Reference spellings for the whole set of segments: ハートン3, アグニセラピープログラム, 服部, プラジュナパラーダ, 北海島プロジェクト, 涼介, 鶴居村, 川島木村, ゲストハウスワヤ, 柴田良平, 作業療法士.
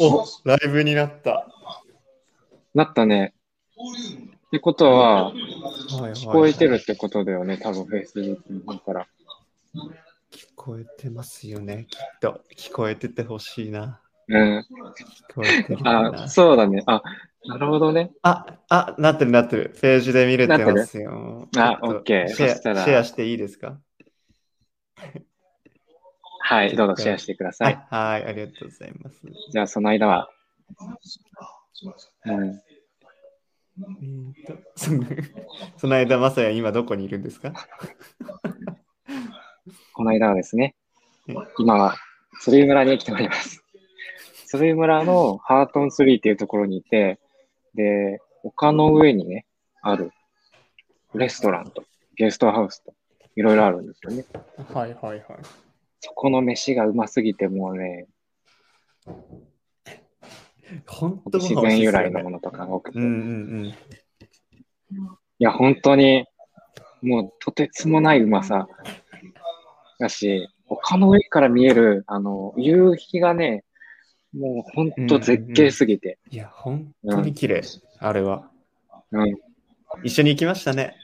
お、ライブになった。なったね。ってことは、聞こえてるってことだよね、多分フェイスブックの方から。聞こえてますよね、きっと。聞こえててほしいな。うん。聞こえてるな。あ、そうだね。あ、なるほどね。あ、なってるなってる。ページで見れてますよ。あ、OK。シェアしていいですか？はい、どうぞシェアしてください。はい、ありがとうございます。じゃあ、その間は。うん。その間、まさや今どこにいるんですか？この間はですね、今は鶴居村に来ております。鶴居村のハートン3っていうところにいて、で、丘の上にね、あるレストランとゲストハウスといろいろあるんですよね。はいはいはい。そこの飯がうますぎて、もうね、本当に自然由来のものとかが多くて、うんうん、いや本当にもうとてつもないうまさだし、丘の上から見えるあの夕日がね、もう本当絶景すぎて、うんうん、いや本当に綺麗、うん、あれは、うん、一緒に行きましたね。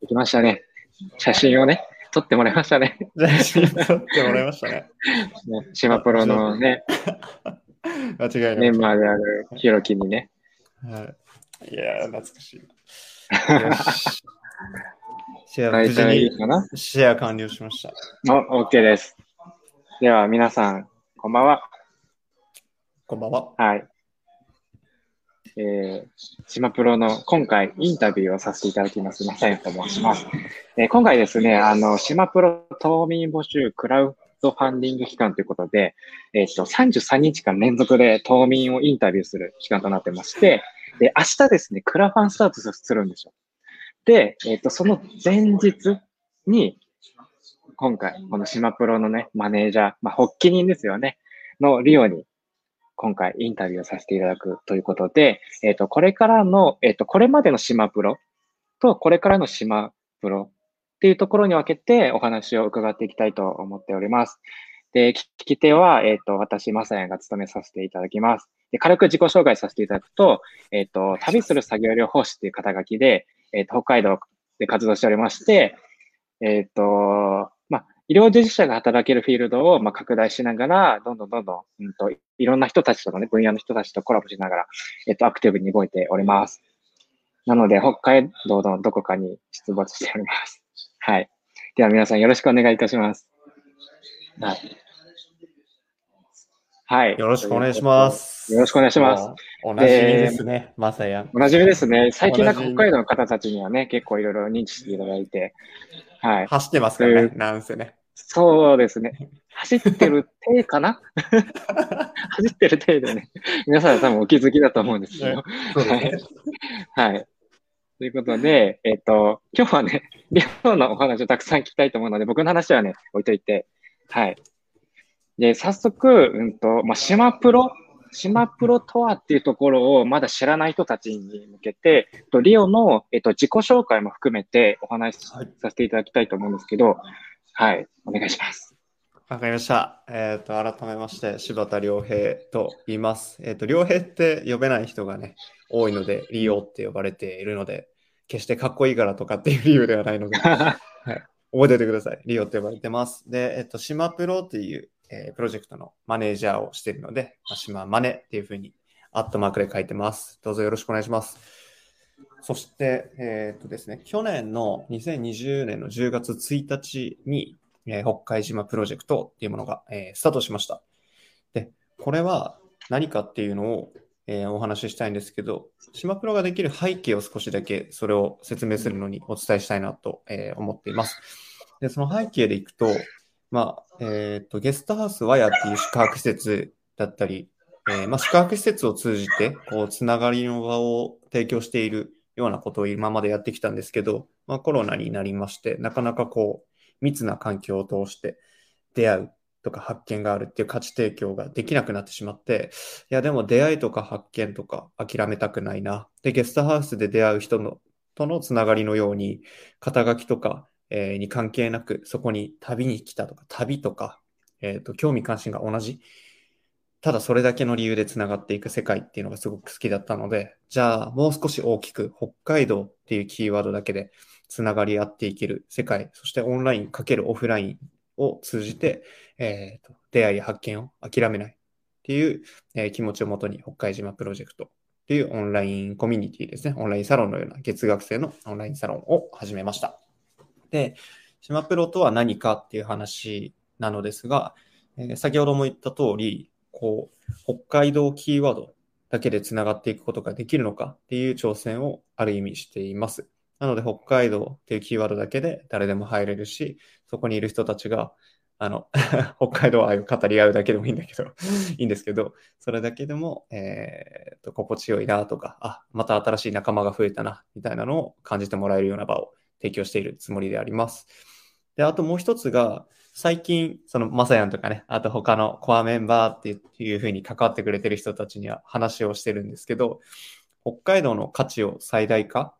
行きましたね。写真をね撮ってもらいましたね。写真撮ってもらいましたね。シマプロのね。間違いない。メンバーであるヒロキにね。はい、いやー、懐かしい。シェア完了しました。お、OK です。では、皆さん、こんばんは。こんばんは。はい。シマプロの今回インタビューをさせていただきます。まさやと申します。今回ですね、シマプロ島民募集クラウドファンディング期間ということで、33日間連続で島民をインタビューする期間となってまして、で、明日ですね、クラファンスタートするんですよ。で、その前日に、今回、この島プロのね、マネージャー、まあ、発起人ですよね、のリオに、今回インタビューをさせていただくということで、これからの、これまでの島プロと、これからの島プロ、っていうところに分けてお話を伺っていきたいと思っております。で、聞き手は、私、まさやが務めさせていただきます。で、軽く自己紹介させていただくと、旅する作業療法士っていう肩書きで、北海道で活動しておりまして、まあ、医療従事者が働けるフィールドを、まあ、拡大しながら、どんどん、いろんな人たちとのね、分野の人たちとコラボしながら、アクティブに動いております。なので、北海道のどこかに出没しております。はい。では皆さんよろしくお願いいたします。はい。よろしくお願いします。よろしくお願いします。おなじみですね、まさや。おなじみですね。最近なんか北海道の方たちにはね、結構いろいろ認知していただいて。はい。走ってますからね、なんせね。そうですね。走ってる体かな走ってる体でね。皆さん多分お気づきだと思うんですけど。はい。ということで、今日はね、リオのお話をたくさん聞きたいと思うので、僕の話はね、置いといて、はい。で、早速、まあ、島プロとはっていうところをまだ知らない人たちに向けて、リオの、自己紹介も含めてお話しさせていただきたいと思うんですけど、はい、お願いします。わかりました。改めまして、柴田良平と言います。良平って呼べない人がね、多いので、リオって呼ばれているので、決してかっこいいからとかっていう理由ではないので、はい、覚えておいてください。リオって呼ばれてます。で、島プロっていう、プロジェクトのマネージャーをしているので、島マネっていうふうに@で書いてます。どうぞよろしくお願いします。そして、ですね、去年の2020年の10月1日に、北海島プロジェクトっていうものが、スタートしました。で、これは何かっていうのを、お話ししたいんですけど、島プロができる背景を少しだけそれを説明するのにお伝えしたいなと、思っています。で、その背景でいくと、まあ、ゲストハウスワヤっていう宿泊施設だったり、まあ、宿泊施設を通じてこうつながりの場を提供しているようなことを今までやってきたんですけど、まあ、コロナになりましてなかなかこう密な環境を通して出会うとか発見があるっていう価値提供ができなくなってしまって、いやでも出会いとか発見とか諦めたくないな。で、ゲストハウスで出会う人のとのつながりのように、肩書きとかに関係なく、そこに旅に来たとか、旅とか、興味関心が同じ、ただそれだけの理由でつながっていく世界っていうのがすごく好きだったので、じゃあもう少し大きく北海道っていうキーワードだけでつながり合っていける世界、そしてオンライン×オフラインを通じて、出会いや発見を諦めないっていう、気持ちをもとに北海島プロジェクトっていうオンラインコミュニティですね、オンラインサロンのような月額制のオンラインサロンを始めました。で、島プロとは何かっていう話なのですが、先ほども言った通り、こう北海道キーワードだけでつながっていくことができるのかっていう挑戦をある意味しています。なので北海道っていうキーワードだけで誰でも入れるし、そこにいる人たちが北海道愛を語り合うだけでもいいんだけどいいんですけど、それだけでも、心地よいなとか、あ、また新しい仲間が増えたなみたいなのを感じてもらえるような場を提供しているつもりであります。で、あともう一つが、最近、まさやんとかね、あと他のコアメンバーっていう風に関わってくれてる人たちには話をしてるんですけど、北海道の価値を最大化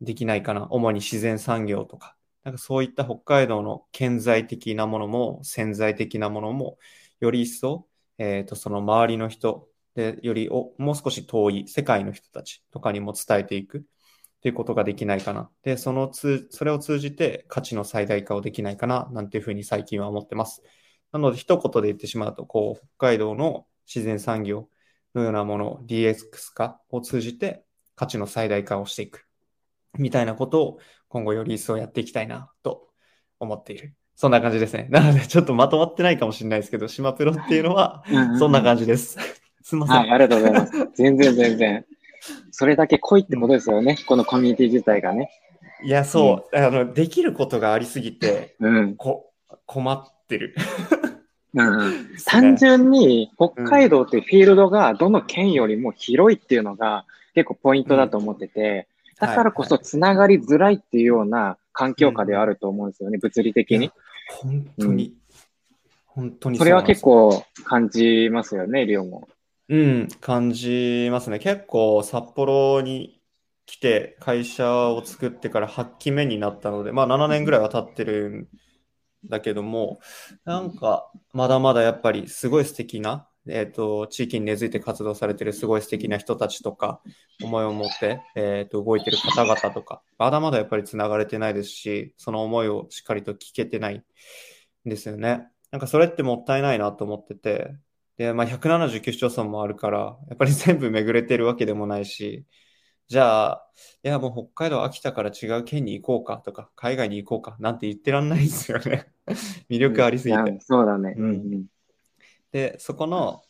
できないかな。主に自然産業とか、なんかそういった北海道の顕在的なものも潜在的なものも、より一層、その周りの人で、よりもう少し遠い世界の人たちとかにも伝えていくっていうことができないかな。で、それを通じて価値の最大化をできないかな、なんていうふうに最近は思ってます。なので、一言で言ってしまうと、こう、北海道の自然産業のようなものを DX 化を通じて価値の最大化をしていく。みたいなことを今後より一層やっていきたいなと思っている。そんな感じですね。なので、ちょっとまとまってないかもしれないですけど、島プロっていうのは、そんな感じです。すみません。はい、ありがとうございます。全然。それだけ濃いってことですよね、このコミュニティ自体がね。いや、そう、できることがありすぎて、困ってる、単純に北海道ってフィールドがどの県よりも広いっていうのが結構ポイントだと思ってて、だからこそつながりづらいっていうような環境下ではあると思うんですよね、物理的に。本当にそれは結構感じますよね、リオも。感じますね。結構札幌に来て会社を作ってから8期目になったので、7年ぐらいは経ってるんだけども、なんかまだまだやっぱりすごい素敵な、地域に根付いて活動されてるすごい素敵な人たちとか、思いを持って、動いてる方々とか、まだまだやっぱりつながれてないですし、その思いをしっかりと聞けてないんですよね。なんかそれってもったいないなと思ってて、で、179市町村もあるから、やっぱり全部巡れてるわけでもないし、じゃあ、いや、もう北海道飽きたから違う県に行こうかとか、海外に行こうかなんて言ってらんないですよね。魅力ありすぎて。そうだね。で、そこの、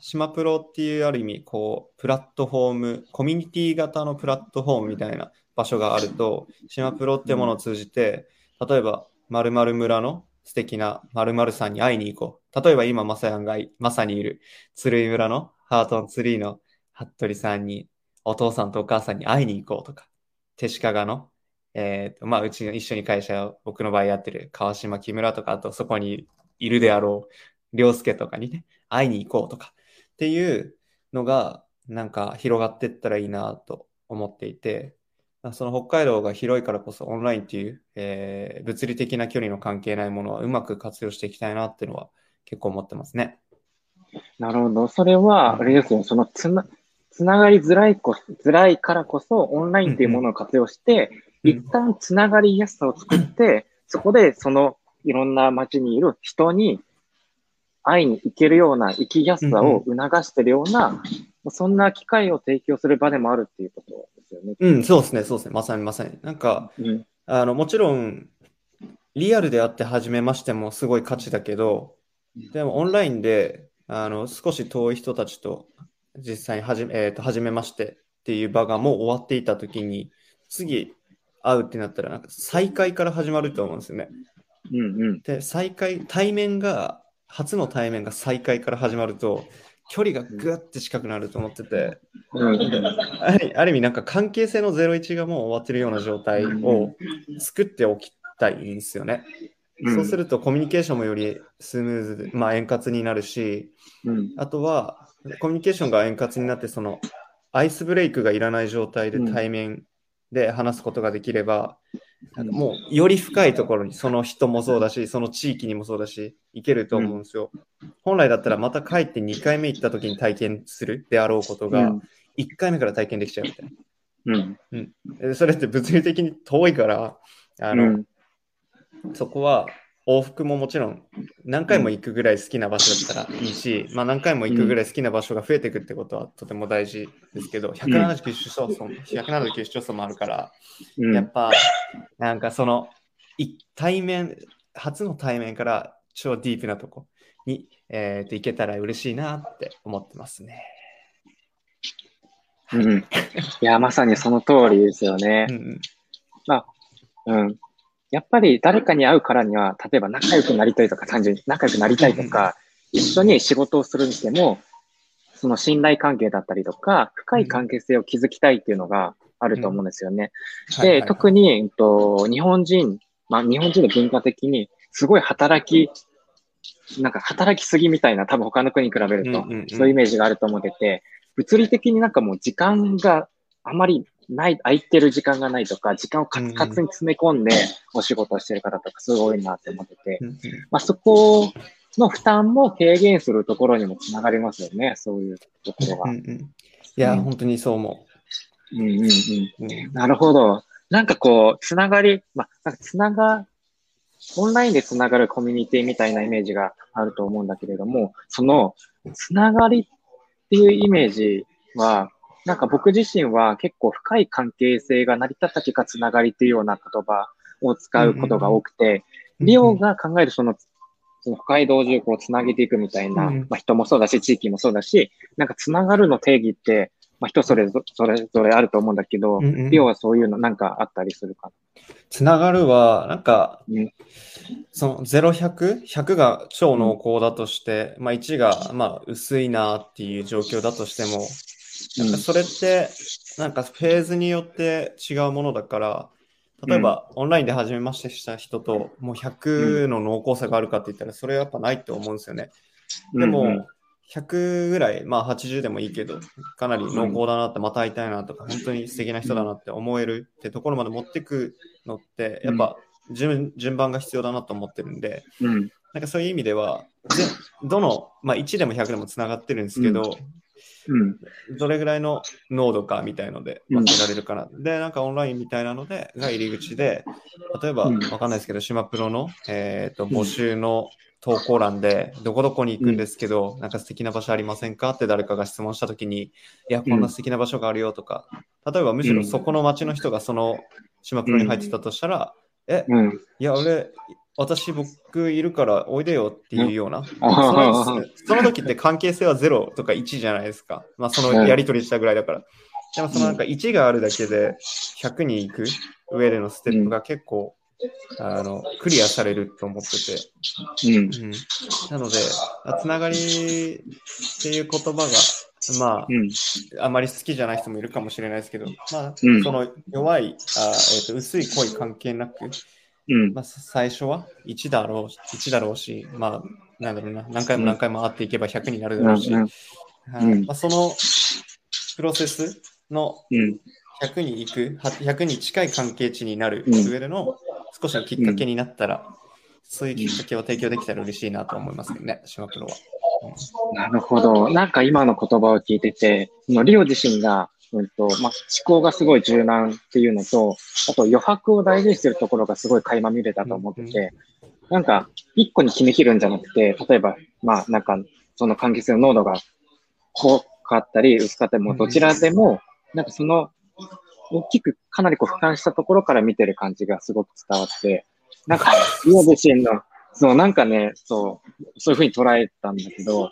島プロっていうある意味、こう、プラットフォーム、コミュニティ型のプラットフォームみたいな場所があると、島プロってものを通じて、例えば、〇〇村の、素敵な〇〇さんに会いに行こう。例えば今、まさやんがまさにいる鶴居村のハートンツリーの服部さんに、お父さんとお母さんに会いに行こうとか、手鹿賀の、うちの一緒に会社を僕の場合やってる川島木村とか、あとそこにいるであろう涼介とかにね、会いに行こうとかっていうのがなんか広がってったらいいなと思っていて、その北海道が広いからこそオンラインっていう、物理的な距離の関係ないものはうまく活用していきたいなっていうのは結構思ってますね。なるほど。それはあれですよね。そのつながりづらいからこそオンラインっていうものを活用して、一旦つながりやすさを作って、そこでそのいろんな街にいる人に会いに行けるような生きやすさを促してるような、そんな機会を提供する場でもあるっていうこと。そうですね。まさに。なんか、もちろん、リアルであって初めましてもすごい価値だけど、でもオンラインで、少し遠い人たちと実際に初めましてっていう場がもう終わっていたときに、次会うってなったら、なんか再会から始まると思うんですよね。で、初の対面が再会から始まると、距離がぐわって近くなると思ってて、ある意味なんか関係性の01がもう終わってるような状態を作っておきたいんですよね。そうするとコミュニケーションもよりスムーズで、円滑になるし、あとはコミュニケーションが円滑になって、そのアイスブレイクがいらない状態で対面で話すことができれば、もうより深いところにその人もそうだしその地域にもそうだし行けると思うんですよ、うん、本来だったらまた帰って2回目行った時に体験するであろうことが1回目から体験できちゃうみたいな、うんうん、それって物理的に遠いからうん、そこは往復ももちろん何回も行くぐらい好きな場所だったらいいし、まあ、何回も行くぐらい好きな場所が増えていくってことはとても大事ですけど、179市町村もあるから、うん、やっぱなんかその対面初の対面から超ディープなとこに、行けたら嬉しいなって思ってますね。うん、いやまさにその通りですよね。うんまあうんやっぱり誰かに会うからには、例えば仲良くなりたいとか、単純に仲良くなりたいとか、一緒に仕事をするにしても、その信頼関係だったりとか、深い関係性を築きたいっていうのがあると思うんですよね。うん、で、はいはいはい、特に、日本人の文化的に、すごい働きすぎみたいな、多分他の国に比べると、そういうイメージがあると思ってて、物理的になんかもう時間があまり、空いてる時間がないとか、時間をカツカツに詰め込んでお仕事をしてる方とかすごい多いなって思ってて、まあ、そこの負担も軽減するところにもつながりますよね、そういうところが。うんうん、いや、うん、本当にそう思う。うんうんうん。なるほど。なんかこう、オンラインでつながるコミュニティみたいなイメージがあると思うんだけれども、そのつながりっていうイメージは、なんか僕自身は結構深い関係性が成り立った結果つながりというような言葉を使うことが多くて、リオが考えるその深い同時をこうつなげていくみたいな、まあ、人もそうだし地域もそうだし、なんかつながるの定義って、まあ、人それぞれあると思うんだけど、リオはそういうのなんかあったりするかな。つながるはなんか、その0、100が超濃厚だとして、まあ、1がまあ薄いなっていう状況だとしても、なんかそれってなんかフェーズによって違うものだから、例えばオンラインで初めましてした人ともう100の濃厚さがあるかって言ったらそれはやっぱないと思うんですよね。でも100ぐらい、まあ80でもいいけどかなり濃厚だなって、また会いたいなとか本当に素敵な人だなって思えるってところまで持ってくのってやっぱ 順番が必要だなと思ってるんで、なんかそういう意味ではどの、まあ、1でも100でもつながってるんですけど、どれぐらいの濃度かみたいので分けられるかな、でなんかオンラインみたいなのでが入り口で、例えば分かんないですけど島プロの、募集の投稿欄でどこどこに行くんですけど、なんか素敵な場所ありませんかって誰かが質問したときに、いやこんな素敵な場所があるよとか、例えばむしろそこの町の人がその島プロに入ってたとしたら、いや僕いるからおいでよっていうような、その時って関係性は0とか1じゃないですか、まあ、そのやり取りしたぐらいだから、でもそのなんか1があるだけで100に行く上でのステップが結構、クリアされると思ってて、なのでつながりっていう言葉がまあ、あまり好きじゃない人もいるかもしれないですけど、まあ、その弱い薄い濃い関係なく、まあ、最初は1だろうし、まあ、なんだろうな、何回も会っていけば100になるだろうし、まあ、そのプロセスの100に行く、100に近い関係値になる上での少しのきっかけになったら、そういうきっかけを提供できたら嬉しいなと思いますけどね、島プロは。なるほど。なんか今の言葉を聞いてて、リオ自身がまあ、思考がすごい柔軟っていうのと、あと余白を大事にしてるところがすごい垣間見れたと思ってて、なんか一個に決めきるんじゃなくて、例えばまあなんかその関係性の濃度が濃かったり薄かったりもどちらでもなんかその大きくかなりこう俯瞰したところから見てる感じがすごく伝わって、なんか今自身のそうなんかね、そういう風に捉えたんだけど、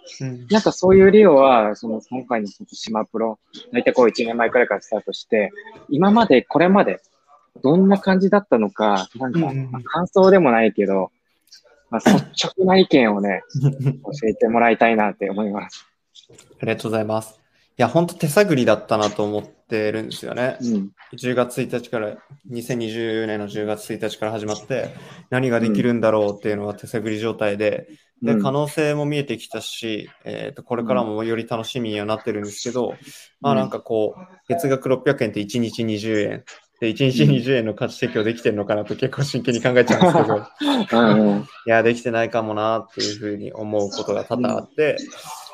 なんかそういうリオは、その今回の島プロ、大体こう1年前くらいからスタートして、今まで、これまで、どんな感じだったのか、なんか、まあ、感想でもないけど、まあ、率直な意見をね、教えてもらいたいなって思います。ありがとうございます。いや、本当手探りだったなと思ってるんですよね。10月1日から、2020年の10月1日から始まって、何ができるんだろうっていうのは手探り状態で、で、可能性も見えてきたし、これからもより楽しみにはなってるんですけど、まあなんかこう、月額600円って1日20円で1日20円の価値提供できてるのかなと結構真剣に考えちゃうんですけどいやできてないかもなっていうふうに思うことが多々あって、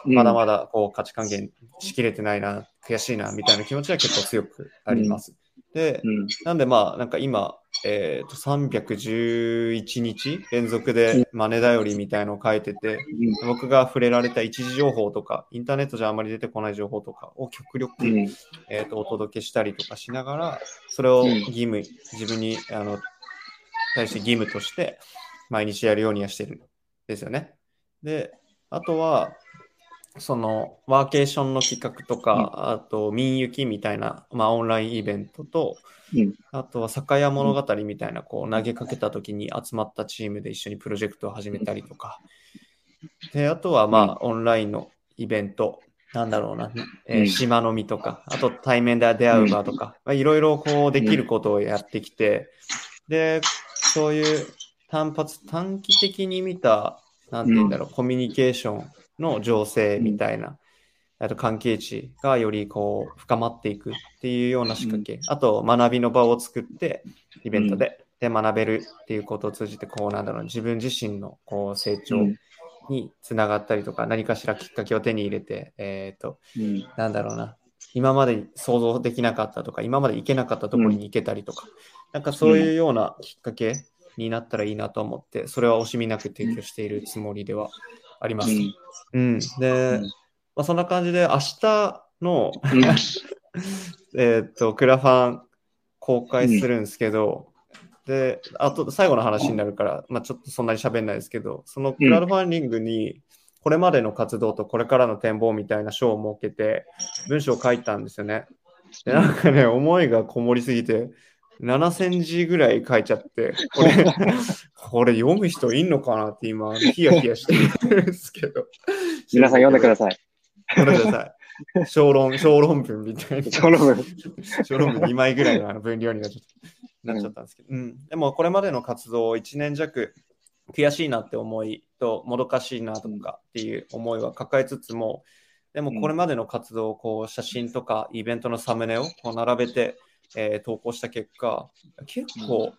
まだまだこう価値還元しきれてないな悔しいなみたいな気持ちは結構強くあります、で、なんでまあなんか今、311日連続でマネ頼りみたいのを書いてて、僕が触れられた一時情報とかインターネットじゃあまり出てこない情報とかを極力、お届けしたりとかしながらそれを義務自分に対して義務として毎日やるようにはしてるんですよね。であとはそのワーケーションの企画とか、あと民雪みたいな、まあ、オンラインイベントと、あとは酒屋物語みたいなこう投げかけた時に集まったチームで一緒にプロジェクトを始めたりとかで、あとはまあオンラインのイベントなんだろうな、島飲みとかあと対面で出会う場とか、いろいろこうできることをやってきて、でそういう短期的に見たなんて言うんだろう、コミュニケーションの情勢みたいな、あと関係値がよりこう深まっていくっていうような仕掛け、あと学びの場を作ってイベントで、学べるっていうことを通じてこうなんだろう、自分自身のこう成長につながったりとか、何かしらきっかけを手に入れて、なんだろうな、今まで想像できなかったとか今まで行けなかったところに行けたりとか、なんかそういうようなきっかけになったらいいなと思って、それは惜しみなく提供しているつもりではあります。で、まあ、そんな感じで明日のクラファン公開するんですけど、であと最後の話になるから、まあ、ちょっとそんなに喋んないですけど、そのクラウドファンディングにこれまでの活動とこれからの展望みたいな章を設けて文章を書いたんですよね。でなんかね、思いがこもりすぎて7000字ぐらい書いちゃって、これ読む人いんのかなって今、ヒヤヒヤしてるんですけど。皆さん読んでください。読んでください。小論文みたいな。小論文2枚ぐらいの分量になっちゃったんですけど、でもこれまでの活動を1年弱、悔しいなって思いと、もどかしいなとかっていう思いは抱えつつも、でもこれまでの活動をこう写真とかイベントのサムネをこう並べて、投稿した結果、結構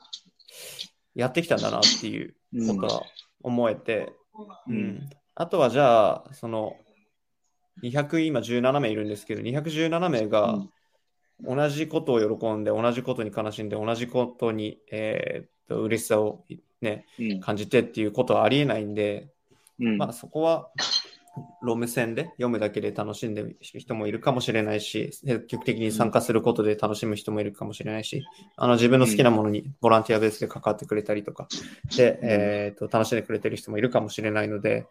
やってきたんだなっていうことは思えて、あとはじゃあその今17名いるんですけど、217名が同じことを喜んで同じことに悲しんで同じことに嬉しさを、感じてっていうことはありえないんで、まあそこはロム線で読むだけで楽しんでる人もいるかもしれないし、積極的に参加することで楽しむ人もいるかもしれないし、自分の好きなものにボランティアベースで関わってくれたりとかで、楽しんでくれてる人もいるかもしれないので、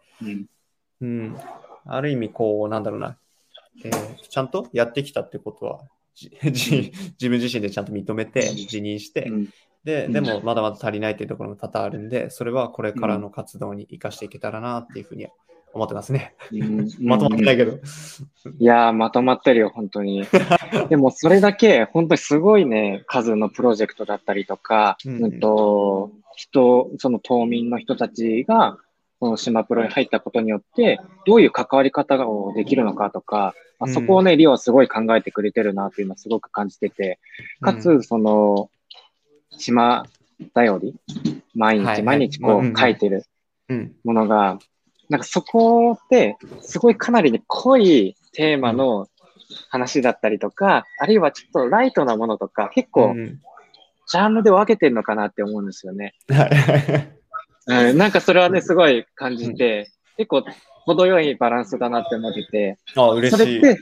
ある意味こうなんだろうな、ちゃんとやってきたってことは自分自身でちゃんと認めて自認して、でもまだまだ足りないっていうところも多々あるんで、それはこれからの活動に生かしていけたらなっていうふうに思ってますね。まとまってないけど。いやー、まとまってるよ、本当に。でも、それだけ、本当にすごいね、数のプロジェクトだったりとか、その島民の人たちが、この島プロに入ったことによって、どういう関わり方をできるのかとか、そこをね、リオはすごい考えてくれてるなっていうのはすごく感じてて、かつ、その、島頼り、毎日こう書いてるものが、なんかそこってすごいかなり、ね、濃いテーマの話だったりとか、あるいはちょっとライトなものとか、結構ジャンルで分けてるのかなって思うんですよね。なんかそれはね、すごい感じて、結構程よいバランスだなって思ってて、嬉しい。それって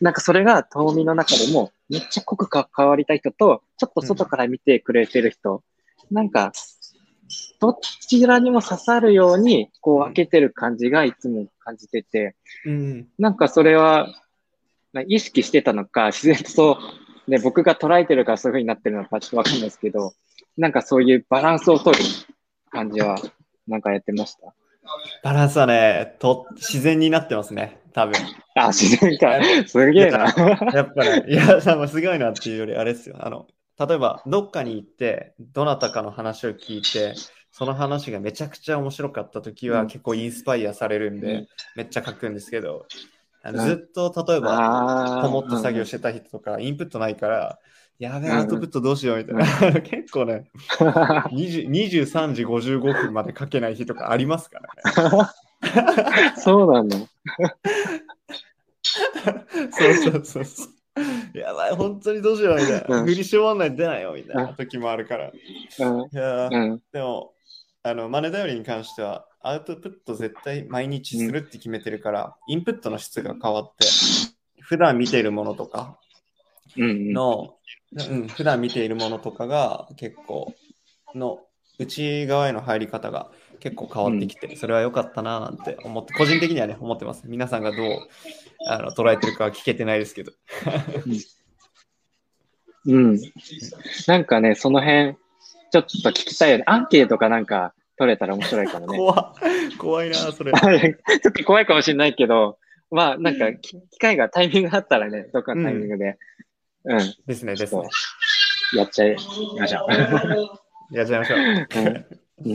なんかそれが島民の中でもめっちゃ濃く関わりたい人と、ちょっと外から見てくれてる人、なんかどちらにも刺さるようにこう分けてる感じがいつも感じてて、なんかそれは意識してたのか、自然とそう、ね、僕が捉えてるからそういう風になってるのかちょっとわかんないですけど、なんかそういうバランスを取る感じはなんかやってました。バランスはね、自然になってますね、多分。あ、自然か。すげえな。やっぱり、いや、すごいなっていうよりあれですよ。例えばどっかに行ってどなたかの話を聞いて、その話がめちゃくちゃ面白かった時は結構インスパイアされるんで、めっちゃ書くんですけど、ずっと例えばこもって作業してた人とかインプットないから、やべえ、アウトプットどうしようみたいな。結構ね、23時55分まで書けない日とかありますからね。そうなの。そう。やばい、本当にどうしようみたいな。振りし終わんないと出ないよみたいな時もあるから。いや、でも、マネ頼りに関しては、アウトプット絶対毎日するって決めてるから、インプットの質が変わって、普段見ているものとかの、普段見ているものとかが結構の内側への入り方が結構変わってきて、それは良かったななんて思って、個人的にはね、思ってます。皆さんがどう捉えてるかは聞けてないですけど。なんかね、その辺、ちょっと聞きたいよね。アンケートかなんか取れたら面白いかもね。怖いな、それ。ちょっと怖いかもしれないけど、まあ、なんか、機会が、タイミングがあったらね、どっかのタイミングで。ですね、ですね。やっちゃいましょう。やっちゃいましょう。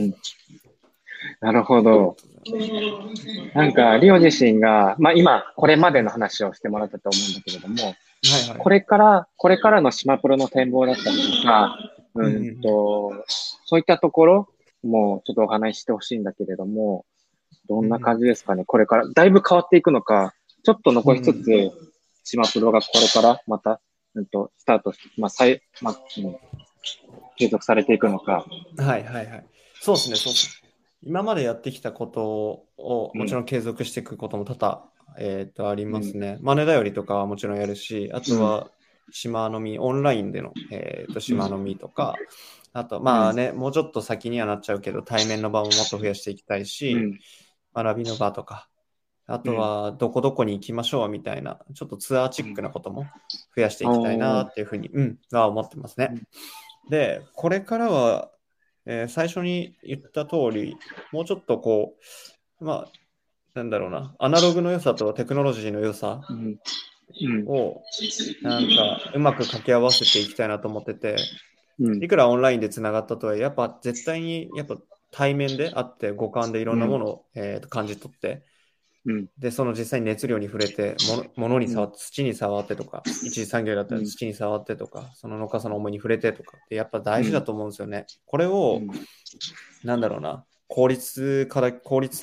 なるほど。なんか、リオ自身が、まあ今、これまでの話をしてもらったと思うんだけれども、これからの島プロの展望だったりとか、そういったところもちょっとお話ししてほしいんだけれども、どんな感じですかね、これから。だいぶ変わっていくのか、ちょっと残しつつ、島プロがこれからまた、スタートして、継続されていくのか。そうですね、今までやってきたことを、もちろん継続していくことも多々、ありますね。マネ頼りとかはもちろんやるし、あとは、島飲み、オンラインでの、島飲みとか、あと、まあね、もうちょっと先にはなっちゃうけど、対面の場ももっと増やしていきたいし、学びの場とか、あとはどこどこに行きましょうみたいな、ちょっとツアーチックなことも増やしていきたいなっていうふうに、は思ってますね。で、これからは、最初に言った通り、もうちょっとこう、まあ、なんだろうな、アナログの良さとテクノロジーの良さを、なんかうまく掛け合わせていきたいなと思ってて、いくらオンラインでつながったとはいえ、やっぱ絶対に、やっぱ、対面で会って五感でいろんなものを、感じ取って、でその実際に熱量に触れて物に触って土に触ってとか一次産業だったら土に触ってとかその農家さんの思いに触れてとかってやっぱ大事だと思うんですよね。これを、なんだろうな効率性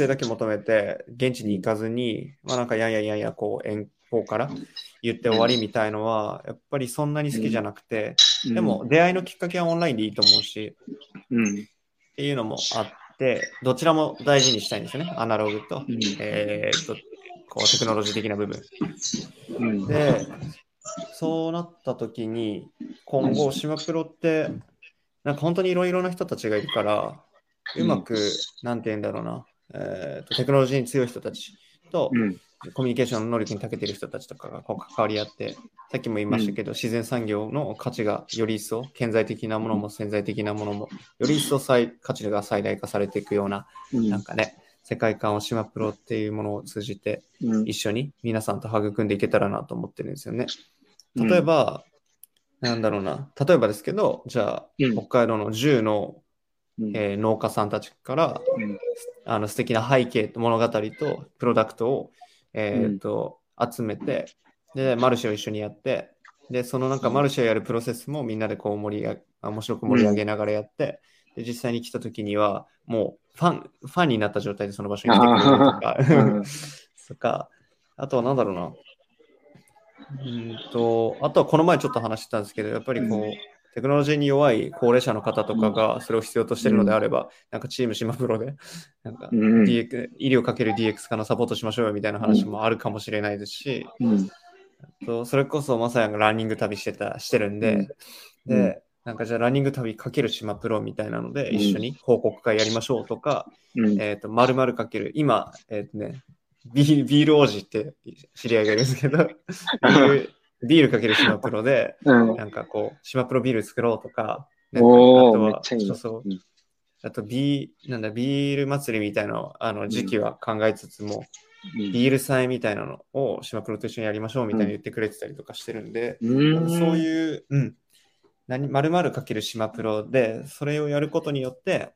だけ求めて現地に行かずに、なんかやんやこう遠方から言って終わりみたいのはやっぱりそんなに好きじゃなくて、でも出会いのきっかけはオンラインでいいと思うし、っていうのもあって、どちらも大事にしたいんですよね。アナログと、こうテクノロジー的な部分。で、そうなった時に、今後、島プロって、なんか本当にいろいろな人たちがいるから、うまく、なんて言うんだろうな、テクノロジーに強い人たちと、コミュニケーションの能力に長けている人たちとかがこう関わり合って、さっきも言いましたけど、自然産業の価値がより一層、顕在的なものも潜在的なものも、より一層価値が最大化されていくような、なんかね、世界観を島プロっていうものを通じて、一緒に皆さんと育んでいけたらなと思ってるんですよね。例えば、なんだろうな、例えばですけど、じゃあ、北海道の10の農家さんたちから、素敵な背景と物語とプロダクトを、集めて、でマルシェを一緒にやって、でそのなんかマルシェをやるプロセスもみんなでこう面白く盛り上げながらやって、で実際に来た時にはもうファンになった状態でその場所に来てくれるとか、とかあとはなんだろうな、あとはこの前ちょっと話してたんですけど、やっぱりこう、テクノロジーに弱い高齢者の方とかがそれを必要としているのであれば、なんかチーム島プロでなんか 医療×DX 化のサポートしましょうよみたいな話もあるかもしれないですし、それこそまさやがランニング旅してるんで、でなんかじゃあランニング旅×島プロみたいなので一緒に報告会やりましょうとか、〇〇×今、ね、ビール王子って知り合いがいるんですけどビールかける島プロで、なんかこう、島プロビール作ろうとか、なんかあとは、あとビール祭りみたいな時期は考えつつも、ビール祭みたいなのを島プロと一緒にやりましょうみたいに言ってくれてたりとかしてるんで、そういう、〇〇かける島プロで、それをやることによって、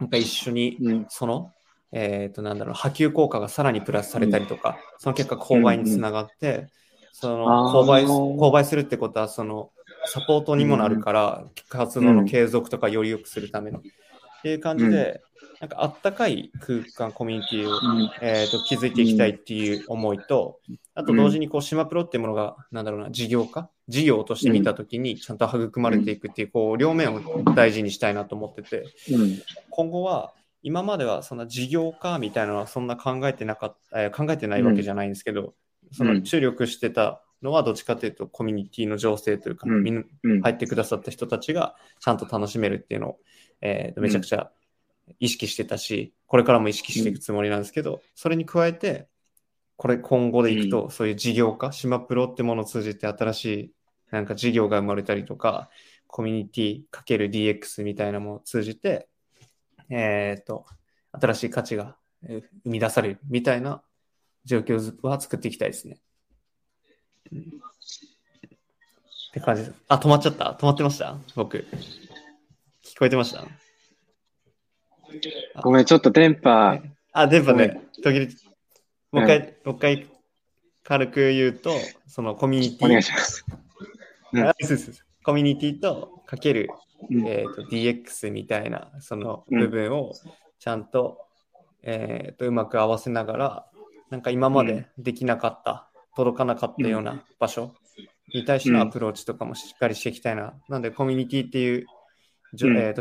なんか一緒に、その、なんだろう、波及効果がさらにプラスされたりとか、その結果、購買につながって、その購買するってことはそのサポートにもなるから、活動の継続とかより良くするために、っていう感じで、なんかあったかい空間、コミュニティを、築いていきたいっていう思いと、あと同時にこう島プロっていうものが、なんだろうな、事業として見たときにちゃんと育まれていくっていう、こう両面を大事にしたいなと思ってて、今後は今まではそんな事業化みたいなのはそんな考えてないわけじゃないんですけど、その注力してたのはどっちかというとコミュニティの醸成というか、みんな入ってくださった人たちがちゃんと楽しめるっていうのを、めちゃくちゃ意識してたし、これからも意識していくつもりなんですけど、それに加えて今後でいくと、そういう事業化、島プロってものを通じて新しいなんか事業が生まれたりとか、コミュニティ×DX みたいなものを通じて、新しい価値が生み出されるみたいな状況は作っていきたいですね。って感じです。あ、止まっちゃった。止まってました?僕。聞こえてました?ごめん、ちょっと電波。あ、電波ね。途切れて。もう一回軽く言うと、そのコミュニティ。お願いします。コミュニティとかける、DX みたいなその部分をちゃんと、うまく合わせながら、なんか今までできなかった、届かなかったような場所に対してのアプローチとかもしっかりしていきたいな。なのでコミュニティっていう、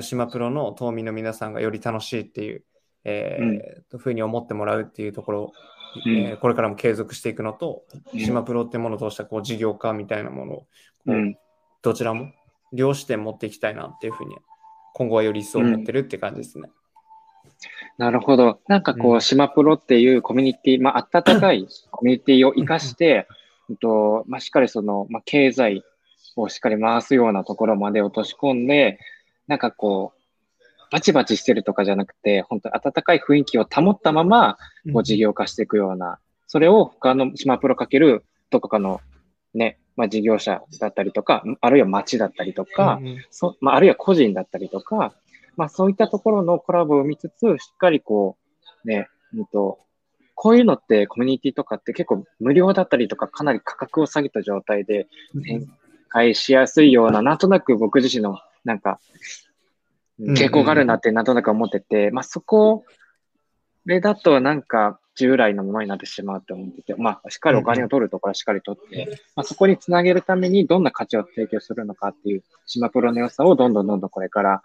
島プロの島民の皆さんがより楽しいっていう、ふうに思ってもらうっていうところを、これからも継続していくのと、島プロってものを通したこう事業化みたいなものをこう、どちらも両視点持っていきたいなっていうふうに今後はより一層思ってるって感じですね。なるほど。なんかこう、島プロっていうコミュニティ、温かいコミュニティを生かして、しっかりその、経済をしっかり回すようなところまで落とし込んで、なんかこうバチバチしてるとかじゃなくて、本当に温かい雰囲気を保ったままこう事業化していくような、それを他の島プロかけるどこかのね、事業者だったりとか、あるいは町だったりとか、あるいは個人だったりとか、そういったところのコラボを見つつ、しっかりこうね、こういうのってコミュニティとかって結構無料だったりとか、かなり価格を下げた状態で展開しやすいような、なんとなく僕自身のなんか傾向があるなってなんとなく思ってて、そこでだとなんか従来のものになってしまうと思ってて、しっかりお金を取るところはしっかり取って、そこにつなげるためにどんな価値を提供するのかっていう島プロの良さをどんどんこれから、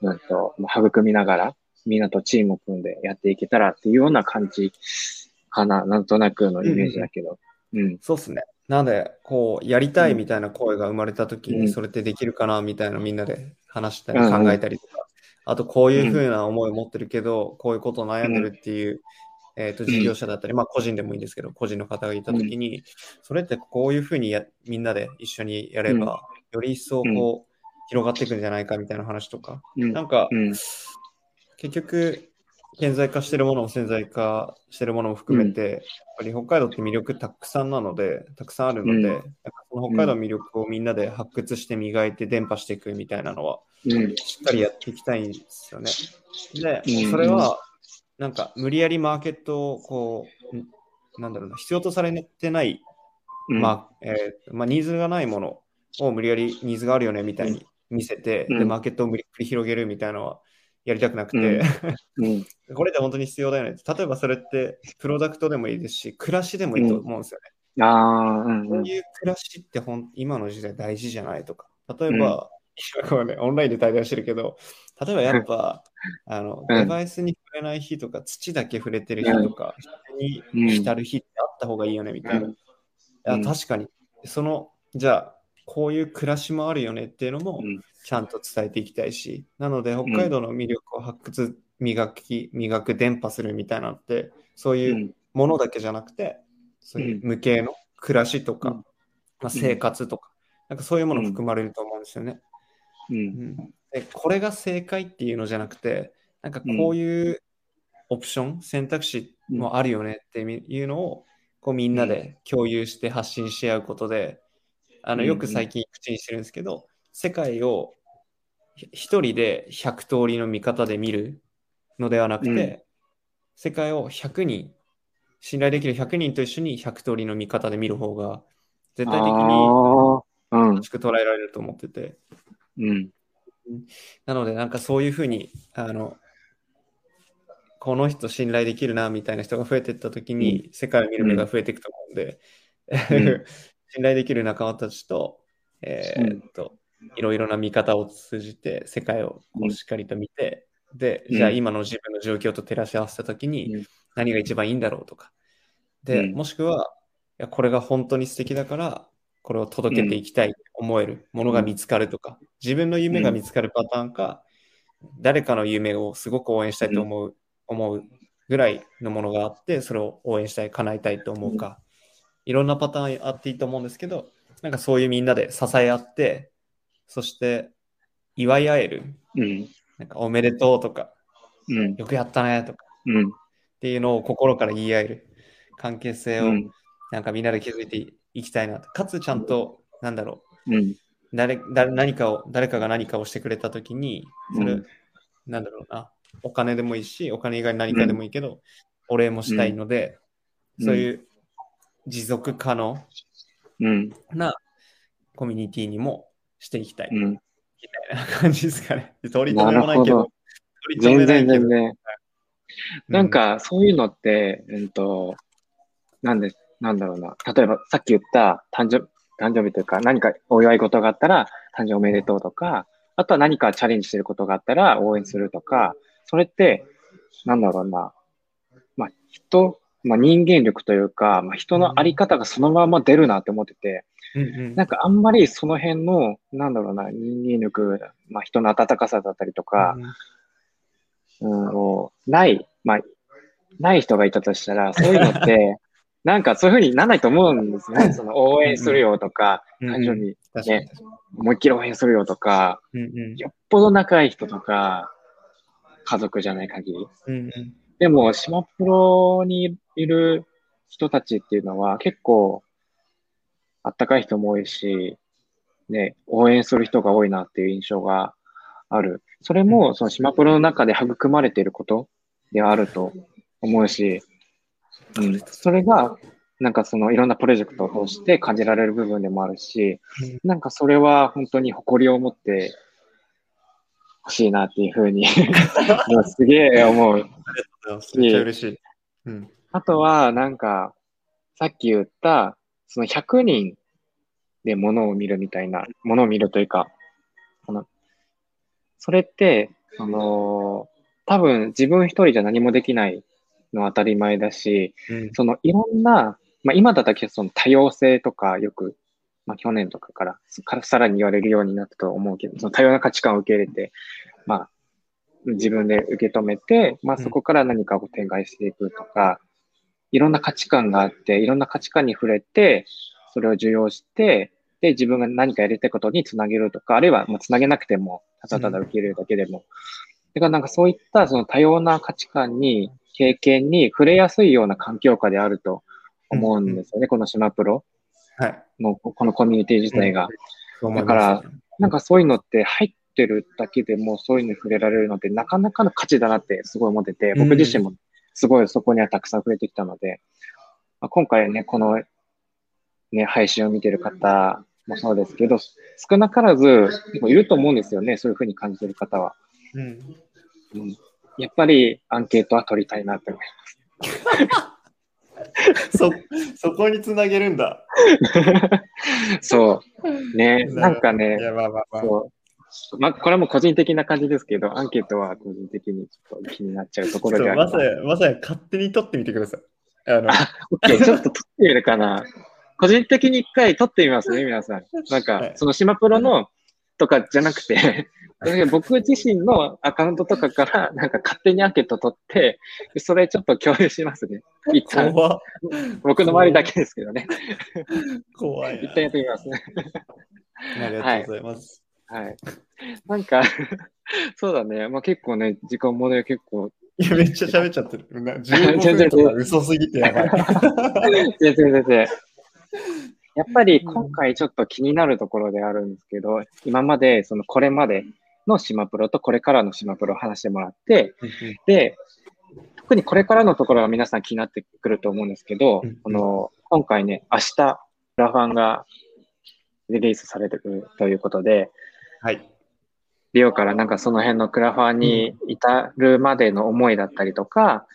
育みながら、みんなとチームを組んでやっていけたらっていうような感じかな、なんとなくのイメージだけど。そうですね。なので、こう、やりたいみたいな声が生まれたときに、それってできるかなみたいなみんなで話したり考えたりとか、あとこういうふうな思いを持ってるけど、こういうことを悩んでるっていう、事業者だったり、個人でもいいんですけど、個人の方がいたときに、それってこういうふうにみんなで一緒にやれば、より一層こう、広がっていくんじゃないかみたいな話とか、なんか、結局、顕在化してるものも潜在化してるものも含めて、やっぱり北海道って魅力たくさんあるので、その北海道の魅力をみんなで発掘して磨いて伝播していくみたいなのは、しっかりやっていきたいんですよね。で、それはなんか無理やりマーケットをこう、なんだろうな、必要とされてない、ニーズがないものを無理やりニーズがあるよねみたいに見せて、でマーケットを無理くり広げるみたいなのは、やりたくなくてこれで本当に必要だよね。例えばそれってプロダクトでもいいですし、暮らしでもいいと思うんですよね。こういう暮らしって今の時代大事じゃないとか、例えば、オンラインで対談してるけど、例えばやっぱデバイスに触れない日とか、土だけ触れてる日とか、人に浸る日ってあった方がいいよねみたいな。確かに、じゃあこういう暮らしもあるよねっていうのもちゃんと伝えていきたいし、なので北海道の魅力を発掘、磨く、伝播するみたいなのって、そういうものだけじゃなくて、そういう無形の暮らしとか、生活とか、なんかそういうもの含まれると思うんですよね。で、これが正解っていうのじゃなくて、なんかこういうオプション、選択肢もあるよねっていうのをこうみんなで共有して発信し合うことで、よく最近口にしてるんですけど、世界を一人で100通りの見方で見るのではなくて、世界を100人、信頼できる100人と一緒に100通りの見方で見る方が、絶対的にしく捉えられると思ってて、うん、なのでなんかそういうふうにこの人信頼できるなみたいな人が増えていったときに、うん、世界を見る目が増えていくと思うんで、うん、信頼できる仲間たちと、いろいろな見方を通じて世界をこうしっかりと見て、うん、でじゃあ今の自分の状況と照らし合わせたときに、うん、何が一番いいんだろうとかで、うん、もしくはいやこれが本当に素敵だからこれを届けていきたいと思えるものが見つかるとか、うん、自分の夢が見つかるパターンか、うん、誰かの夢をすごく応援したいと思う、うん思うぐらいのものがあってそれを応援したい叶えたいと思うか、うん、いろんなパターンあっていいと思うんですけど、なんかそういうみんなで支え合ってそして祝い合える、うん、なんかおめでとうとか、うん、よくやったねとか、うん、っていうのを心から言い合える関係性をなんかみんなで築いていきたいなと、かつちゃんとなんだろう、うん、誰かが何かをしてくれたときにそれ、うん、なんだろうなお金でもいいしお金以外何かでもいいけど、うん、お礼もしたいので、うん、そういう持続可能なコミュニティにもしていきたい、うん、みたいな感じですかね。取り留めもないけど、全然、うん、なんかそういうのって、なんだろうな、例えばさっき言った誕生日というか何かお祝い事があったら誕生おめでとうとか、あとは何かチャレンジしてることがあったら応援するとか、それって、なんだろうな、人間力というか、人のあり方がそのまま出るなって思ってて、うんうん、なんかあんまりその辺の、なんだろうな、人間力、人の温かさだったりとか、ない人がいたとしたら、そういうのって、なんかそういう風にならないと思うんですよね。その応援するよとか、誕生日ね、思いっきり応援するよとか、うんうん、よっぽど仲いい人とか、家族じゃない限り、うんうん、でも島プロにいる人たちっていうのは結構あったかい人も多いし、ね、応援する人が多いなっていう印象がある。それもその島プロの中で育まれていることではあると思うし、うん、それがなんかそのいろんなプロジェクトを通して感じられる部分でもあるし、なんかそれは本当に誇りを持って欲しいなっていう風にすげえ思う。めっちゃ嬉しい。うん、あとはなんかさっき言ったその100人で物を見るみたいな、物を見るというか、それってその多分自分一人じゃ何もできないの当たり前だし、うん、そのいろんな、今だったらその多様性とかよく。去年とかからさらに言われるようになったと思うけど、その多様な価値観を受け入れて、自分で受け止めて、そこから何かを展開していくとか、いろんな価値観があって、いろんな価値観に触れて、それを受容して、で、自分が何かやりたいことにつなげるとか、あるいはつなげなくても、ただただ受け入れるだけでも。だからなんかそういったその多様な価値観に、経験に触れやすいような環境下であると思うんですよね、この島プロ。はい、もうこのコミュニティ自体が、だからなんかそういうのって入ってるだけでもそういうのに触れられるのってなかなかの価値だなってすごい思ってて、僕自身もすごいそこにはたくさん触れてきたので、今回ねこのね配信を見てる方もそうですけど、少なからずいると思うんですよね、そういう風に感じてる方は、うんうん、やっぱりアンケートは取りたいなって思います。そこにつなげるんだ。そう。ね、なんかね、これも個人的な感じですけど、アンケートは個人的にちょっと気になっちゃうところではある。まさに勝手に取ってみてください。OK、ちょっと取ってみるかな。個人的に一回取ってみますね、皆さん。なんか、その島プロのとかじゃなくて、僕自身のアカウントとかからなんか勝手にアンケート取って、それちょっと共有しますね。一旦。僕の周りだけですけどね。怖い。一旦やってみますね。ありがとうございます。はい。はい、なんかそうだね。結構ね時間もね結構。いやめっちゃ喋っちゃってる。15分とか嘘すぎてやばい。全然。やっぱり今回ちょっと気になるところであるんですけど、今までそのこれまでの島プロとこれからの島プロを話してもらって、で、特にこれからのところが皆さん気になってくると思うんですけど、今回ね、明日、クラファンがリリースされるということで、はい、リオからなんかその辺のクラファーに至るまでの思いだったりとか、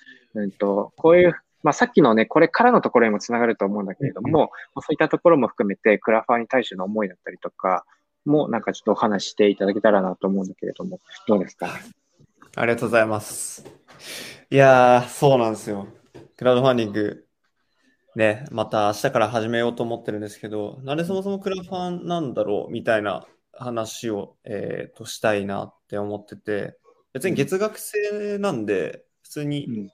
こういう、まあ、さっきのね、これからのところにもつながると思うんだけれども、そういったところも含めてクラファーに対しての思いだったりとかもなんかちょっとお話ししていただけたらなと思うんだけれども、どうですか？ありがとうございます。いやー、そうなんですよ。クラウドファンディングね、また明日から始めようと思ってるんですけど、なんでそもそもクラファンなんだろうみたいな話を、したいなって思ってて、別に月額制なんで普通に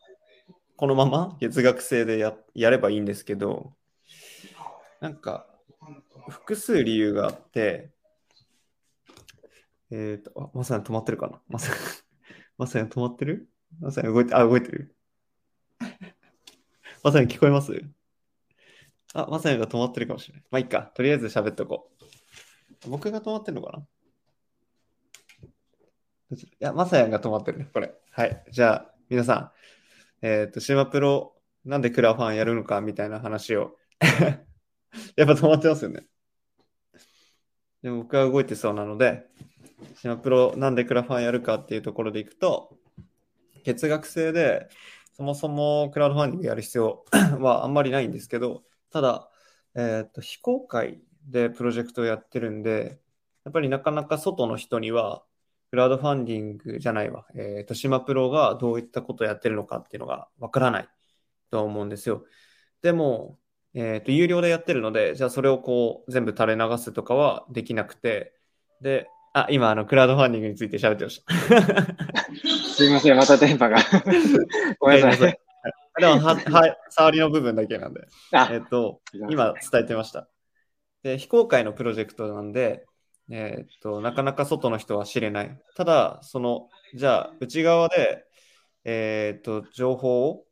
このまま月額制で やればいいんですけど、なんか複数理由があって、まさに止まってるかな、まさに止まってる、まさに動いてるまさに聞こえます？あ、まさにが止まってるかもしれない。まあいいか。とりあえず喋っとこう。僕が止まってるのかな？いや、まさやんが止まってるね、これ。はい。じゃあ、皆さん、シマプロ、なんでクラファンやるのかみたいな話を。やっぱ止まってますよね。でも僕は動いてそうなので、シマプロ、なんでクラファンやるかっていうところでいくと、月額制で、そもそもクラウドファンディングやる必要はあんまりないんですけど、ただ、非公開でプロジェクトをやってるんで、やっぱりなかなか外の人には、クラウドファンディングじゃないわ、シマプロがどういったことをやってるのかっていうのがわからないと思うんですよ。でも、有料でやってるので、じゃあそれをこう全部垂れ流すとかはできなくて、で、あ、今、クラウドファンディングについて喋ってました。すいません、また電波が。ごめんなさい。でもは、触りの部分だけなんで。今、伝えてました。で、非公開のプロジェクトなんで、なかなか外の人は知れない。ただ、じゃあ、内側で、情報を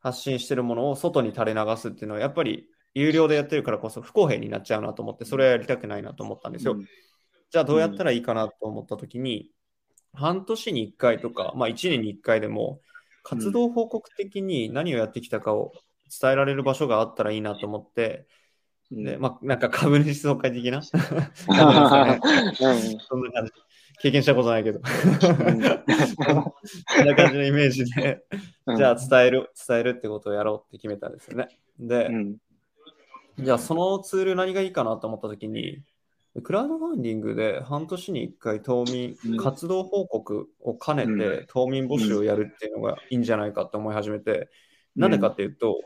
発信してるものを外に垂れ流すっていうのは、やっぱり、有料でやってるからこそ不公平になっちゃうなと思って、それはやりたくないなと思ったんですよ。うん、じゃあどうやったらいいかなと思ったときに、半年に1回とか、まあ、1年に1回でも活動報告的に何をやってきたかを伝えられる場所があったらいいなと思って、でまあ、なんか株主総会的なそんな感じ、経験したことないけどそんな感じのイメージでじゃあ伝えるってことをやろうって決めたんですよね。で、じゃあそのツール何がいいかなと思ったときに、クラウドファンディングで半年に1回活動報告を兼ねて島民募集をやるっていうのがいいんじゃないかと思い始めて、なんでかっていうと、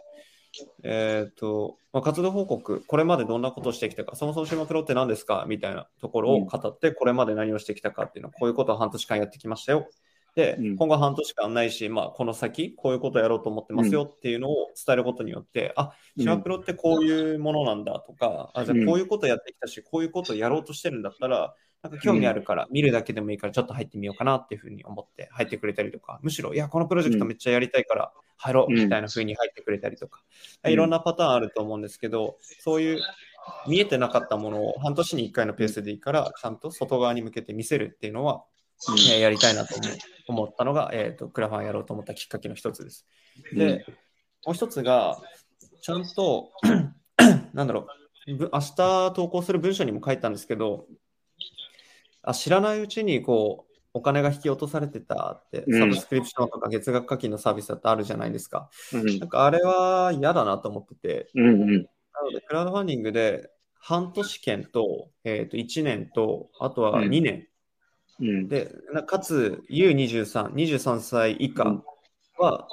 まあ、活動報告、これまでどんなことをしてきたか、そもそもシマプロって何ですかみたいなところを語って、これまで何をしてきたかっていうのは、こういうことを半年間やってきましたよ。で、今後半年間ないし、まあ、この先こういうことをやろうと思ってますよっていうのを伝えることによって、あ、シマプロってこういうものなんだとか、あ、じゃあこういうことやってきたし、こういうことをやろうとしてるんだったら、なんか興味あるから、見るだけでもいいからちょっと入ってみようかなっていうふうに思って入ってくれたりとか、むしろ、いや、このプロジェクトめっちゃやりたいから入ろうみたいなふうに入ってくれたりとか、いろんなパターンあると思うんですけど、そういう見えてなかったものを半年に1回のペースでいいから、ちゃんと外側に向けて見せるっていうのは、やりたいなと思ったのが、クラファンやろうと思ったきっかけの一つです。で、もう一つが、ちゃんと、なんだろう、明日投稿する文章にも書いたんですけど、あ、知らないうちにこうお金が引き落とされてたって、サブスクリプションとか月額課金のサービスだってあるじゃないですか。なんかあれは嫌だなと思ってて、なので、クラウドファンディングで半年間と、1年と、あとは2年。でかつ U23、23歳以下は、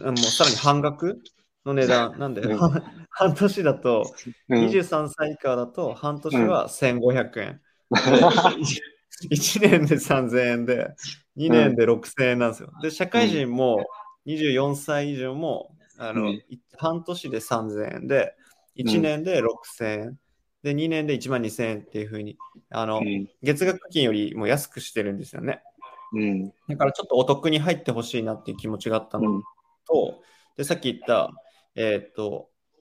もうさらに半額の値段なんで、半年だと、23歳以下だと半年は1500円、1年で3000円で、2年で6000円なんですよ。で、社会人も24歳以上も半年で3000円で、1年で6000円。で、2年で1万2000円っていう風に、月額金よりも安くしてるんですよね。だからちょっとお得に入ってほしいなっていう気持ちがあったのと、で、さっき言った、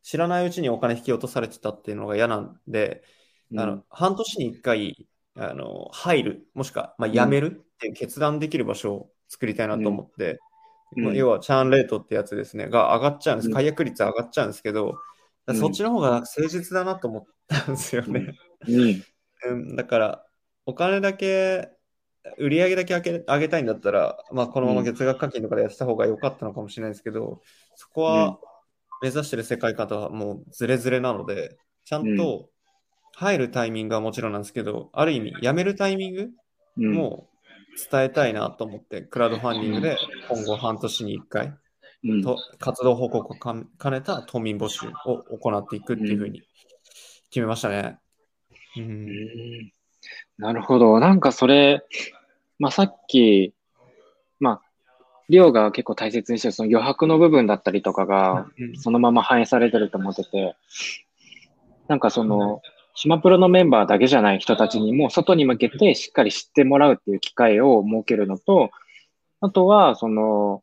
知らないうちにお金引き落とされてたっていうのが嫌なんで、半年に1回、入る、もしくは、まあ、辞めるっていう決断できる場所を作りたいなと思って、要は、チャーンレートってやつですね、が上がっちゃうんです。解約率上がっちゃうんですけど、だそっちの方が誠実だなと思ったんですよね。うんうん、だからお金だけ売り上げだけ上げたいんだったら、まあ、このまま月額課金とかでやってた方が良かったのかもしれないですけど、そこは目指してる世界観とはもうズレズレなので、ちゃんと入るタイミングはもちろんなんですけど、ある意味辞めるタイミングも伝えたいなと思って、クラウドファンディングで今後半年に1回と活動報告を兼ねた島民募集を行っていくっていうふうに決めましたね。うん、なるほど。なんかそれ、まあ、さっき、まあ、リオが結構大切にしてるその余白の部分だったりとかがそのまま反映されてると思ってて、なんかその島プロのメンバーだけじゃない人たちにも外に向けてしっかり知ってもらうっていう機会を設けるのと、あとはその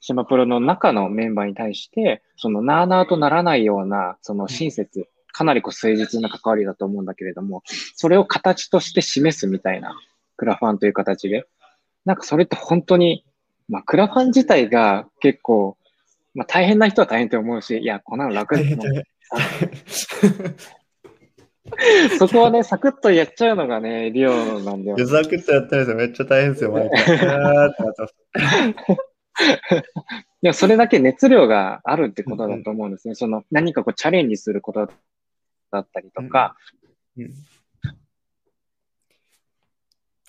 島プロの中のメンバーに対してそのなあなあとならないようなその親切、かなりこう誠実な関わりだと思うんだけれども、それを形として示すみたいなクラファンという形で、なんかそれって本当に、まあ、クラファン自体が結構、まあ、大変な人は大変と思うし、いや、こんなの楽ですもんね。そこはね、サクッとやっちゃうのがね、リオなんだよね。サクッとやったんですよ。めっちゃ大変ですよ、毎回。でもそれだけ熱量があるってことだと思うんですね。その何かこうチャレンジすることだったりとか。うんうん、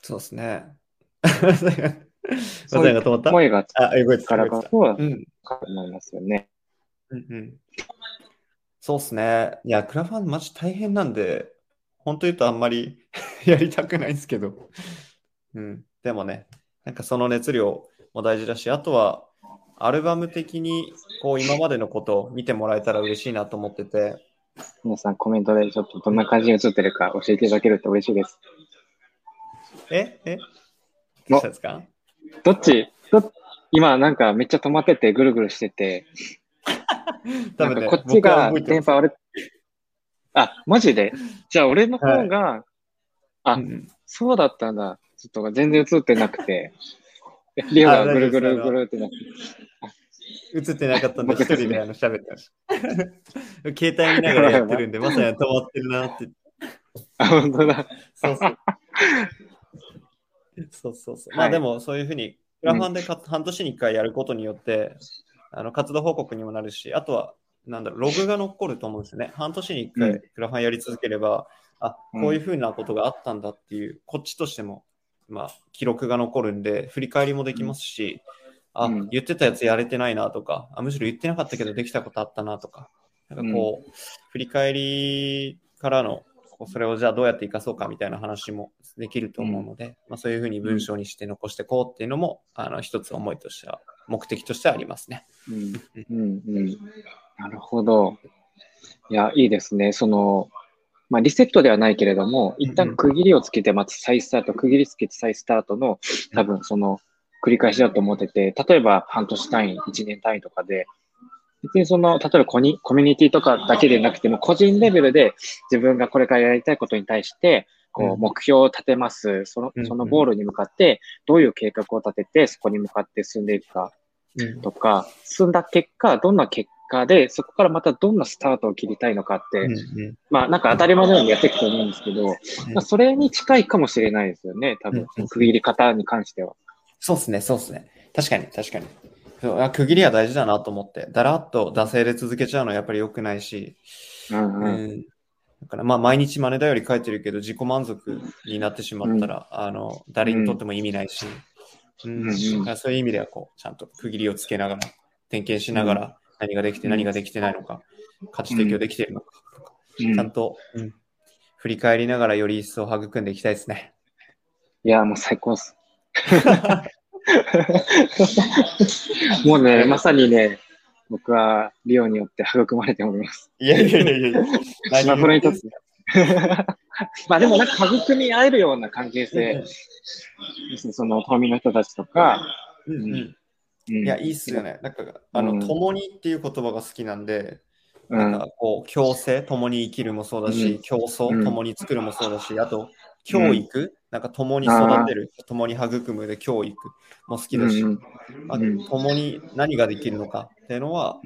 そうですね。そういう思いがからこそ、思いますよね。うんうん、そうですね。いや、クラファンマジ大変なんで、本当言うとあんまりやりたくないんですけど、うん、でもね、なんかその熱量も大事だし、あとはアルバム的にこう今までのことを見てもらえたら嬉しいなと思ってて、皆さんコメントでちょっとどんな感じに映ってるか教えていただけると嬉しいです。どうしたんですか？どっち今なんかめっちゃ止まっててぐるぐるしてて多分、ね、こっちが電波悪い。あ、マジで？じゃあ俺の方が、はい、あ、うん、そうだったんだ。ちょっと全然映ってなくてリオがぐるぐるぐるってなって映ってなかったんで、一人で喋ってました。携帯見ながらやってるんで、まさに止まってるなって。あ、本当だ。そうそう。そうそう。まあでも、そういうふうに、クラファンで半年に1回やることによって、活動報告にもなるし、あとは、なんだろう、ログが残ると思うんですよね。半年に1回クラファンやり続ければ、あ、こういうふうなことがあったんだっていう、こっちとしても。まあ、記録が残るんで振り返りもできますし、うん、あ、言ってたやつやれてないなとか、あ、むしろ言ってなかったけどできたことあったなとか、なんかこう、うん、振り返りからのこうそれをじゃあどうやって生かそうかみたいな話もできると思うので、うん、まあ、そういうふうに文章にして残していこうっていうのも、うん、一つ思いとしては目的としてはありますね。うんうんうん、なるほど。いや、いいですね。そのまあ、リセットではないけれども、一旦区切りをつけて、また再スタート、区切りつけて再スタートの、多分その繰り返しだと思ってて、例えば半年単位、1年単位とかで、別にその、例えばコミュニティとかだけでなくても、個人レベルで自分がこれからやりたいことに対して、こう、目標を立てます。そのゴールに向かって、どういう計画を立てて、そこに向かって進んでいくかとか、進んだ結果、どんな結果でそこからまたどんなスタートを切りたいのかって、まあなんか当たり前のようにやっていくと思うんですけど、まあ、それに近いかもしれないですよね、多分、区切り方に関しては。そうですね。確かに。区切りは大事だなと思って、だらっと惰性で続けちゃうのはやっぱり良くないし、だからまあ毎日真似だより書いてるけど、自己満足になってしまったら、誰にとっても意味ないし、そういう意味ではこう、ちゃんと区切りをつけながら、点検しながら、何ができて何ができてないのか、価値提供できているのか、ちゃんと、振り返りながらより一層育んでいきたいですね。いや、もう最高です。もうね、まさにね、僕はリオによって育まれております。いや。島プロにとって。まあでもなんか育み合えるような関係性ですね、その島民の人たちとか。いや、いいっすよね。なんか、共にっていう言葉が好きなんで、なんかこう、共生、共に生きるもそうだし、競争、共に作るもそうだし、あと、教育、なんか共に育てる、共に育むで教育も好きだし、共に何ができるのかっていうのは、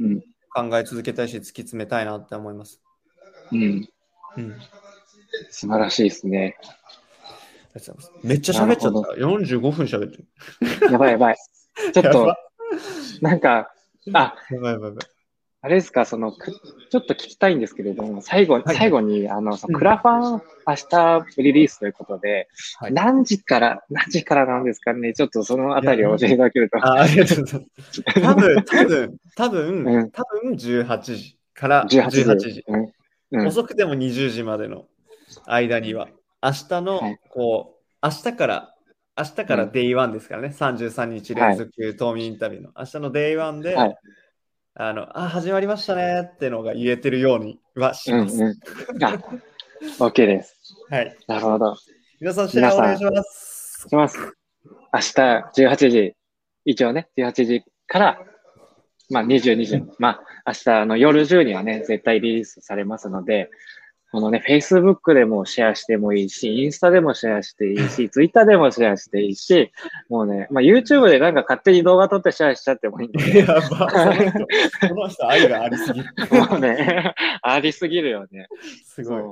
考え続けたいし、突き詰めたいなって思います。うん。うん、素晴らしいですね。めっちゃ喋っちゃった。45分喋ってる。やばいやばい。ちょっと、なんか、あ、あれですか、その、ちょっと聞きたいんですけれども、最後に、クラファン、明日リリースということで、はい、何時からなんですかね、ちょっとそのあたりを教えていただけると。ありがとうございます。多分18時から18時。うん、遅くても20時までの間には、明日の、こう、明日から Day1 ですからね、33日連続冬眠インタビューの、明日の Day1 で、はい、始まりましたねってのが言えてるようにはします。OK です。はい。なるほど。皆さん、シェアお願いします。します。明日18時、一応ね、18時から、22時、明日の夜10にはね、絶対リリースされますので、このね、Facebook でもシェアしてもいいし、インスタでもシェアしていいし、Twitter でもシェアしていいし、もうね、YouTube でなんか勝手に動画撮ってシェアしちゃってもいいんで。やば、この人愛がありすぎる。もうね、ありすぎるよね。すごい。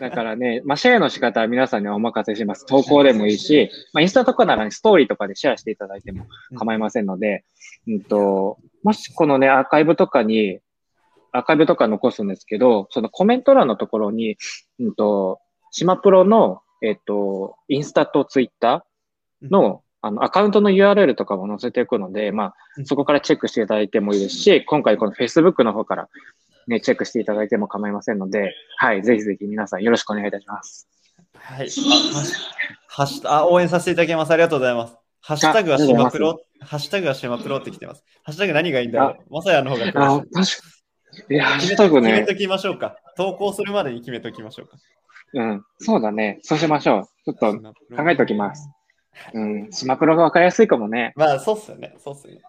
だからね、シェアの仕方は皆さんにお任せします。投稿でもいいし、インスタとかなら、ね、ストーリーとかでシェアしていただいても構いませんので、もしこのね、アーカイブとか残すんですけど、そのコメント欄のところに、シマプロの、インスタとツイッターの、アカウントの URL とかも載せていくので、そこからチェックしていただいてもいいですし、今回この Facebook の方から、ね、チェックしていただいても構いませんので、はい、ぜひぜひ皆さんよろしくお願いいたします。はい。応援させていただきます。ありがとうございます。ハッシュタグはシマプロってきてます。ハッシュタグ何がいいんだろう。まさやの方が詳しい。決めときましょうか。投稿するまでに決めときましょうか。うん、そうだね。そうしましょう。ちょっと考えておきます。うん、シマプロが分かりやすいかもね。そうっすよね。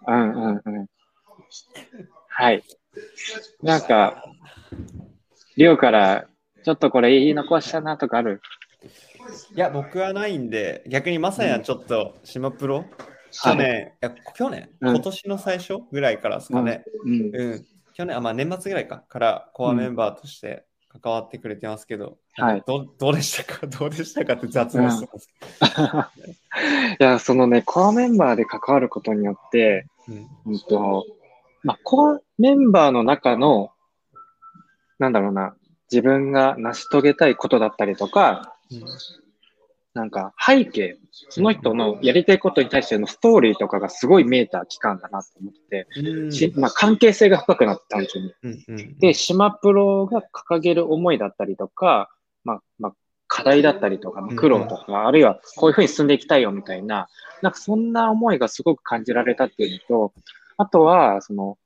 うん。はい。なんか、リオから、ちょっとこれ言い残したなとかある？いや、僕はないんで、逆にまさやちょっと、シマプロ、今年の最初ぐらいからですかね。年末ぐらいからコアメンバーとして関わってくれてますけど、どうでしたかって雑談してますけど。いや、そのね、コアメンバーで関わることによって、コアメンバーの中の、なんだろうな、自分が成し遂げたいことだったりとか、なんか背景、その人のやりたいことに対してのストーリーとかがすごい見えた期間だなと思って、関係性が深くなったんですよね。で、シマプロが掲げる思いだったりとか、課題だったりとか、苦労とか、あるいはこういうふうに進んでいきたいよみたいな、なんかそんな思いがすごく感じられたっていうのと、あとは、その、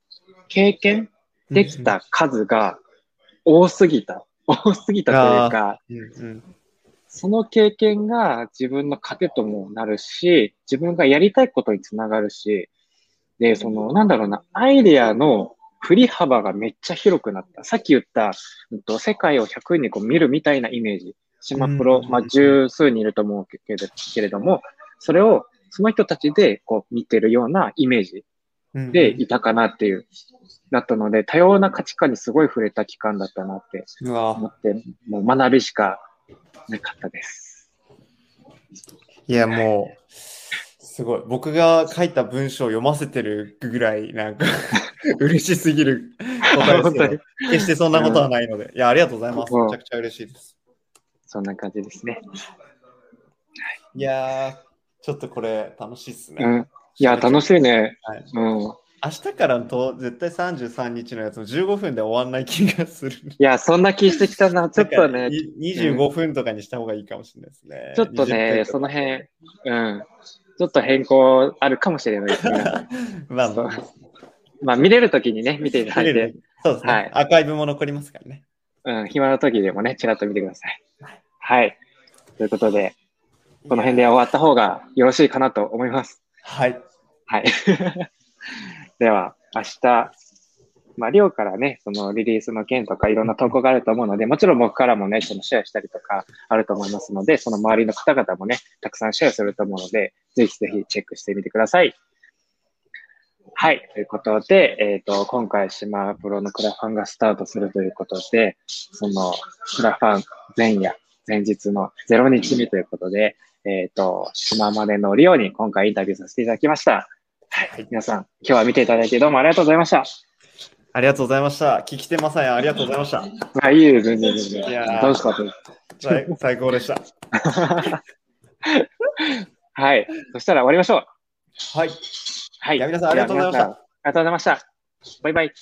経験できた数が多すぎたというか、その経験が自分の糧ともなるし、自分がやりたいことにつながるし、で、その、なんだろうな、アイデアの振り幅がめっちゃ広くなった。さっき言った、世界を100人にこう見るみたいなイメージ。シマプロ、十数人いると思うけれども、それをその人たちでこう見てるようなイメージでいたかなっていう、だったので、多様な価値観にすごい触れた期間だったなって思って、もう学びしかなかったです。いや、もう、すごい。僕が書いた文章を読ませてるぐらい、なんか、嬉しすぎる答えですけど、決してそんなことはないので、いや、ありがとうございます。めちゃくちゃ嬉しいです。そんな感じですね。いやー、ちょっとこれ、楽しいっすね。いや、楽しいね。明日からと絶対33日のやつも15分で終わんない気がする。いや、そんな気してきたな。ちょっとね。25分とかにした方がいいかもしれないですね。ちょっとね、その辺、ちょっと変更あるかもしれないですね。見れるときにね、見ていただいて。そうですね。アーカイブも残りますからね。暇なときでもね、ちらっと見てください。はい。ということで、この辺で終わった方がよろしいかなと思います。はい。では、明日、リオからね、そのリリースの件とかいろんな投稿があると思うので、もちろん僕からもね、そのシェアしたりとかあると思いますので、その周りの方々もね、たくさんシェアすると思うので、ぜひぜひチェックしてみてください。はい。ということで、今回、島プロのクラファンがスタートするということで、その、クラファン前夜、前日の0日目ということで、島までのりおに今回インタビューさせていただきました。はい。皆さん、今日は見ていただいてどうもありがとうございました。ありがとうございました。聞き手まさやん、ありがとうございました。あ、いいです、全然全然。いや、楽しかったです。最高でした。はい。そしたら終わりましょう。はい。はい。皆さんありがとうございました。ありがとうございました。バイバイ。